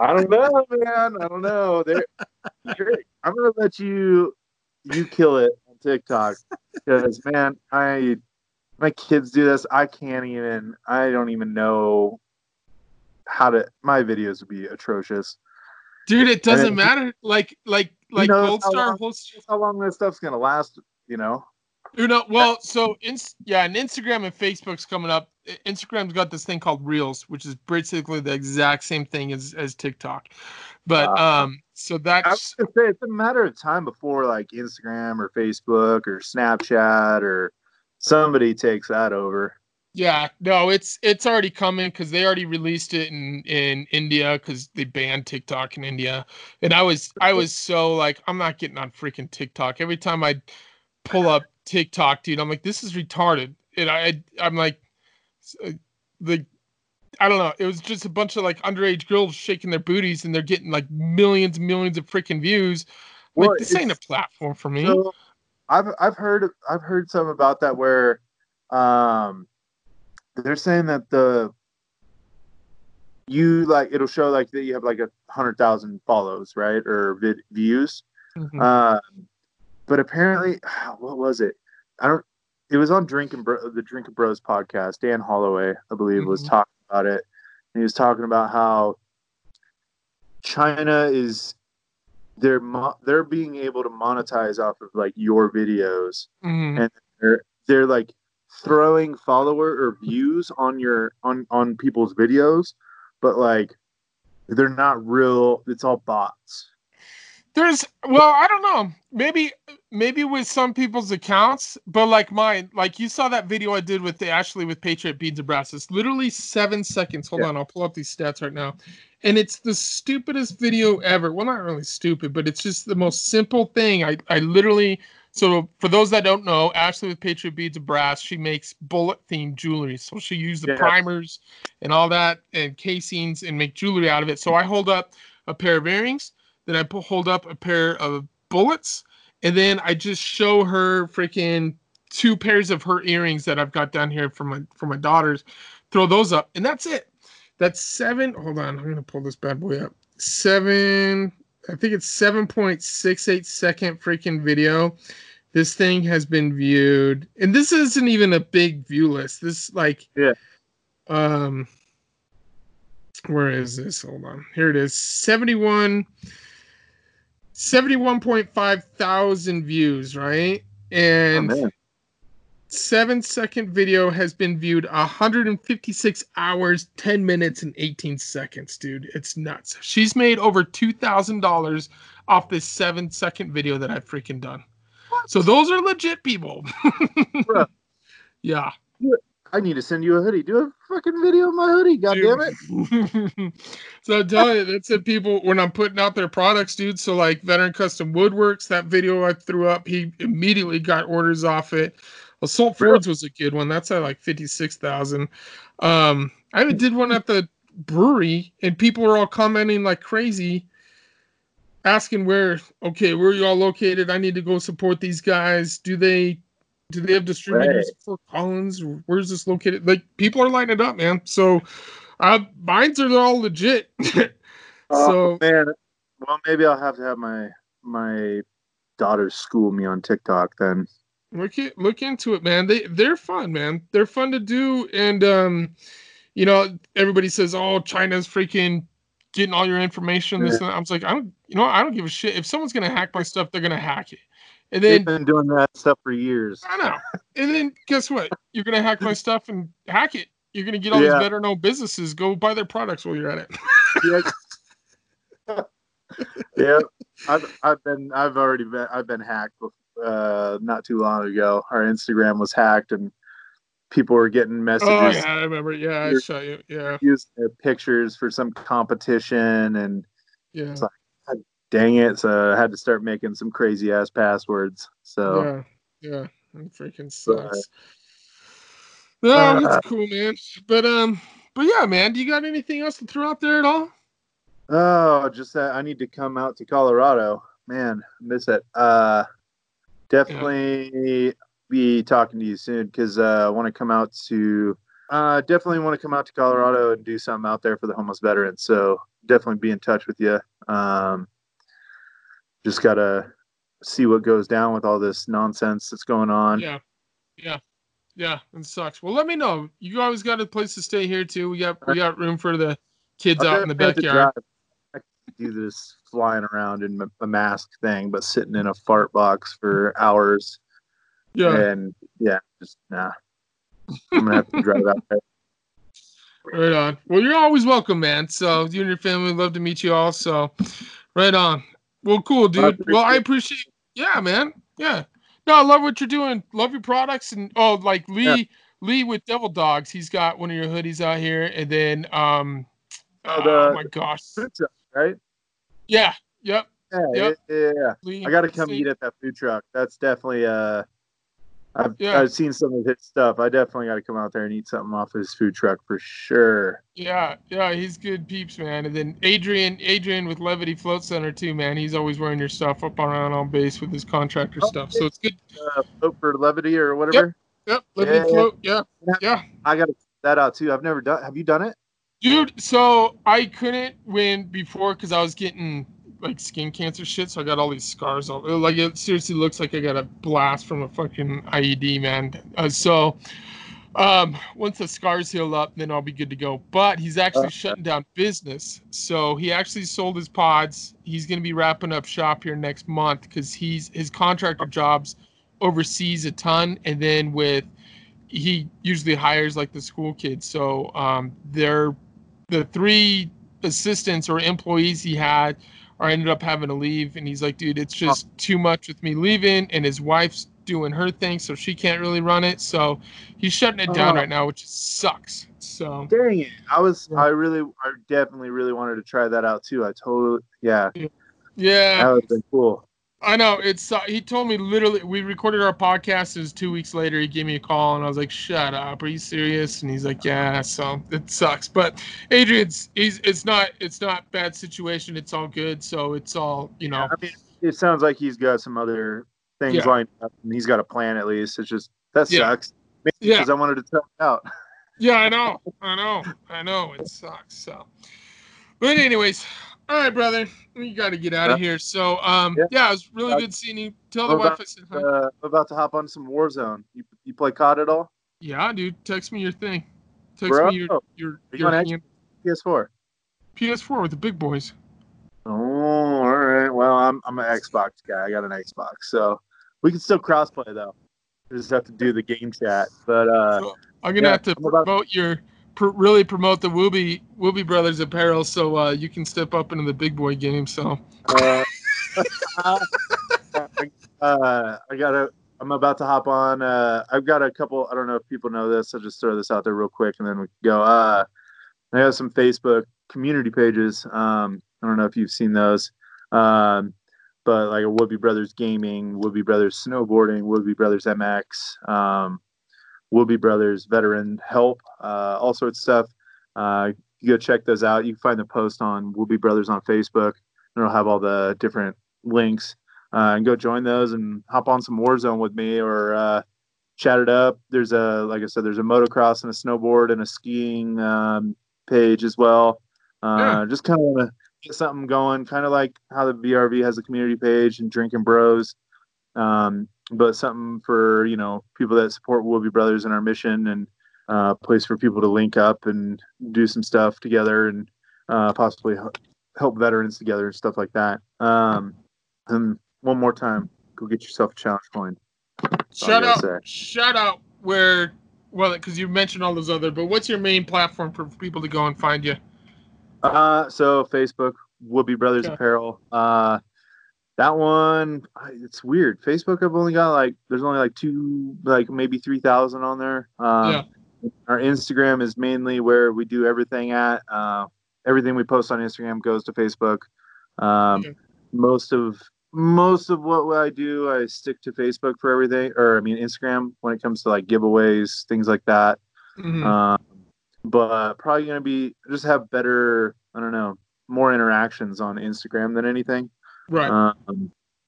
I don't know, man. I don't know. I'm gonna let you kill it on TikTok, because man, my kids do this. I don't even know how to. My videos would be atrocious, dude. It doesn't matter. Like Gold Star. How long this stuff's gonna last? You know. You know. Well, so and Instagram and Facebook's coming up. Instagram's got this thing called Reels, which is basically the exact same thing as TikTok, but so that's, I was gonna say, it's a matter of time before like Instagram or Facebook or Snapchat or somebody takes that over. Yeah, no, it's already coming, because they already released it in India, because they banned TikTok in India, and I was so like, I'm not getting on freaking TikTok. Every time I pull up TikTok, dude, I'm like, this is retarded, and I'm like. I don't know. It was just a bunch of like underage girls shaking their booties, and they're getting like millions and millions of freaking views. Well, like, this ain't a platform for me. So I've heard some about that, where they're saying that it'll show like that you have like 100,000 follows, right, or views. Mm-hmm. But apparently, what was it? It was on the Drinkin' Bros podcast. Dan Holloway, I believe, was talking about it. And he was talking about how China is, they're being able to monetize off of like your videos, and they're like throwing follower or views on on people's videos, but like they're not real. It's all bots. I don't know. Maybe with some people's accounts, but like mine, like you saw that video I did with Ashley with Patriot Beads and Brass. It's literally 7 seconds. Hold on, I'll pull up these stats right now. And it's the stupidest video ever. Well, not really stupid, but it's just the most simple thing. I literally, so for those that don't know, Ashley with Patriot Beads and Brass, she makes bullet-themed jewelry. So she used the primers and all that and casings and make jewelry out of it. So I hold up a pair of earrings. Then I hold up a pair of bullets, and then I just show her freaking two pairs of her earrings that I've got down here from my daughters. Throw those up, and that's it. That's seven. Hold on, I'm gonna pull this bad boy up. Seven. I think it's 7.68-second freaking video. This thing has been viewed, and this isn't even a big view list. This where is this? Hold on, here it is. 71.5 thousand views, right? And 7 second video has been viewed 156 hours, 10 minutes, and 18 seconds, dude. It's nuts. She's made over $2,000 off this 7 second video that I've freaking done. What? So those are legit people. Bruh. Yeah. I need to send you a hoodie. Do a fucking video of my hoodie, goddammit. So I'm telling you, that's the people when I'm putting out their products, dude. So like Veteran Custom Woodworks, that video I threw up, he immediately got orders off it. Assault Forward was a good one. That's at like 56,000. I did one at the brewery, and people were all commenting like crazy, asking where are you all located? I need to go support these guys. Do they have distributors for Collins? Where's this located? Like, people are lining it up, man. So, mines are all legit. Oh, man. Well, maybe I'll have to have my daughter school me on TikTok then. Look into it, man. They're fun, man. They're fun to do. And, you know, everybody says, oh, China's freaking getting all your information. This and that. I was like, I don't give a shit. If someone's going to hack my stuff, they're going to hack it. And then, they've been doing that stuff for years. I know. And then guess what? You're going to hack my stuff and hack it. You're going to get all these veteran-owned businesses. Go buy their products while you're at it. Yeah. I've already been hacked not too long ago. Our Instagram was hacked, and people were getting messages. Oh, yeah, I remember. Yeah, I saw you. Yeah. Using their pictures for some competition, and it's like, dang it. So I had to start making some crazy ass passwords. So yeah, it freaking sucks. But, no, that's cool, man. But yeah, man, do you got anything else to throw out there at all? Oh, just that I need to come out to Colorado, man. I miss it. Definitely be talking to you soon, because I want to come out to Colorado and do something out there for the homeless veterans. So definitely be in touch with you. Just gotta see what goes down with all this nonsense that's going on. Yeah, it sucks. Well, let me know. You always got a place to stay here too. We got room for the kids out in the backyard. I could do this flying around in a mask thing, but sitting in a fart box for hours. Yeah. And yeah, just nah. I'm gonna have to drive out there. Right on. Well, you're always welcome, man. So you and your family, love to meet you all. So right on. Well, cool, dude. I appreciate it. Yeah, man. Yeah. No, I love what you're doing. Love your products. And Lee with Devil Dogs, he's got one of your hoodies out here. And then oh my gosh. Food truck, right? Yeah. Yep. Yeah. I gotta come eat at that food truck. That's definitely I've seen some of his stuff. I definitely got to come out there and eat something off his food truck for sure. Yeah, he's good peeps, man. And then Adrian with Levity Float Center too, man. He's always wearing your stuff up around on base with his contractor stuff. So it's good. Float for Levity or whatever. Yep. Levity Float. Yeah. I got to check that out too. I've never done. Have you done it, dude? So I couldn't win before because I was getting like skin cancer shit, so I got all these scars all like it seriously looks like I got a blast from a fucking IED, man. So once the scars heal up, then I'll be good to go. But he's actually shutting down business, so he actually sold his pods. He's gonna be wrapping up shop here next month because his contractor jobs overseas a ton, and then he usually hires like the school kids. So they're the three assistants or employees he had. I ended up having to leave, and he's like, dude, it's just too much with me leaving, and his wife's doing her thing, so she can't really run it, so he's shutting it down right now, which sucks. So dang it. I definitely really wanted to try that out too. I totally that would have been cool. I know, it's he told me literally, we recorded our podcast, it was 2 weeks later, he gave me a call, and I was like, shut up, are you serious? And he's like, yeah, so it sucks. But Adrian's, it's not bad situation, it's all good, so it's all, you know. Yeah, I mean, it sounds like he's got some other things lined up, and he's got a plan at least, it's just, that sucks. Maybe because I wanted to test it out. Yeah, I know, it sucks, so. But anyways... All right, brother. We got to get out of here. So, it was really good seeing you. Tell the wife I said hi. I'm about to hop on some Warzone. You play COD at all? Yeah, dude. Text me your thing. Text me your PS4. PS4 with the big boys. Oh, all right. Well, I'm an Xbox guy. I got an Xbox, so we can still crossplay though. We just have to do the game chat. But so I'm gonna have to promote your. Really promote the Whoopie Brothers Apparel, so you can step up into the big boy game. So, I'm about to hop on. I've got a couple. I don't know if people know this. I'll just throw this out there real quick, and then we can go. I have some Facebook community pages. I don't know if you've seen those, but like a Whoopie Brothers Gaming, Whoopie Brothers Snowboarding, Whoopie Brothers MX. Whoopie Brothers Veteran Help, all sorts of stuff. You go check those out. You can find the post on Whoopie Brothers on Facebook, and it'll have all the different links. And go join those and hop on some Warzone with me, or chat it up. There's there's a motocross and a snowboard and a skiing page as well. Just kind of want to get something going, kind of like how the VRV has a community page and Drinkin' Bros. But something for, you know, people that support Whoopie Brothers and our mission, and a place for people to link up and do some stuff together, and possibly help veterans together and stuff like that. And one more time, go get yourself a challenge coin. Shout out where, well, because you mentioned all those other, but what's your main platform for people to go and find you? So Facebook, Whoopie Brothers Apparel. That one, it's weird. Facebook, I've only got there's only maybe 3,000 on there. Our Instagram is mainly where we do everything at. Everything we post on Instagram goes to Facebook. most of what I do, I stick to Facebook for everything, or I mean Instagram when it comes to like giveaways, things like that. Mm-hmm. But probably gonna be just have better, I don't know, more interactions on Instagram than anything. Right. I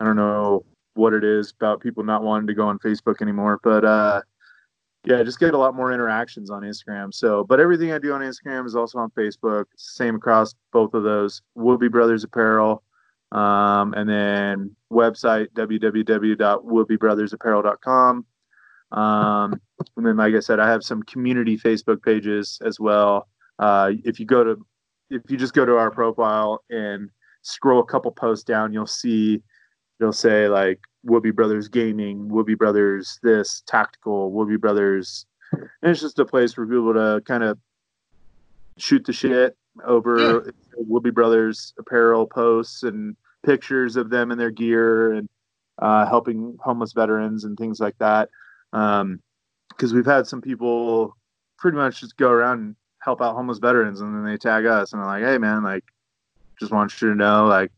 don't know what it is about people not wanting to go on Facebook anymore, but yeah, just get a lot more interactions on Instagram. So, but everything I do on Instagram is also on Facebook. Same across both of those. Whoopie Brothers Apparel, and then website www.whoopiebrothersapparel.com. And then, like I said, I have some community Facebook pages as well. If you just go to our profile and scroll a couple posts down, you'll see they'll say like Whoopie Brothers Gaming, Whoopie Brothers this, Tactical, Whoopie Brothers, and it's just a place for people to kind of shoot the shit over Whoopie Brothers Apparel posts and pictures of them and their gear and helping homeless veterans and things like that. Because we've had some people pretty much just go around and help out homeless veterans, and then they tag us and they're like, "Hey man, like, just want you to know, like,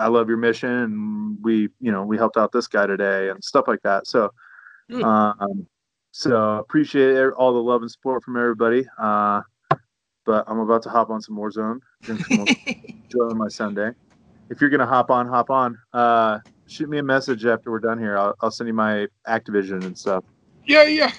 I love your mission, and we helped out this guy today," and stuff like that. So, so appreciate all the love and support from everybody. But I'm about to hop on some Warzone, enjoy my Sunday. If you're gonna hop on. Shoot me a message after we're done here. I'll send you my Activision and stuff. Yeah.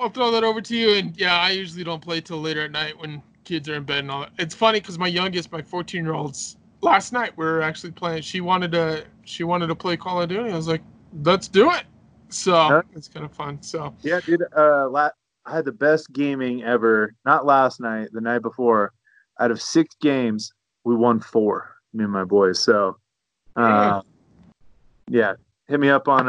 I'll throw that over to you. And yeah, I usually don't play till later at night when kids are in bed and all that. It's funny because my 14-year-old's. Last night we were actually playing. She wanted to play Call of Duty. I was like, "Let's do it." So it's kind of fun. So yeah, dude. I had the best gaming ever. Not last night, the night before. Out of 6 games, we won 4. Me and my boys. So yeah, hit me up on.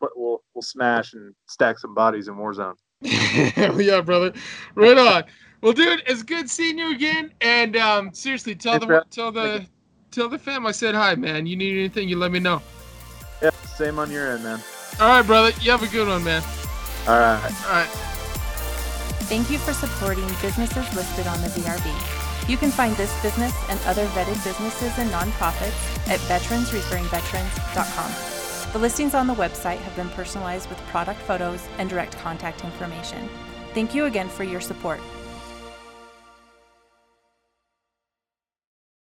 We'll smash and stack some bodies in Warzone. Yeah, brother. Right on. Well, dude, it's good seeing you again. And seriously, tell the fam I said hi, man. You need anything, you let me know. Yeah, same on your end, man. All right, brother. You have a good one, man. All right. Thank you for supporting businesses listed on the VRB. You can find this business and other vetted businesses and nonprofits at veteransreferringveterans.com. The listings on the website have been personalized with product photos and direct contact information. Thank you again for your support.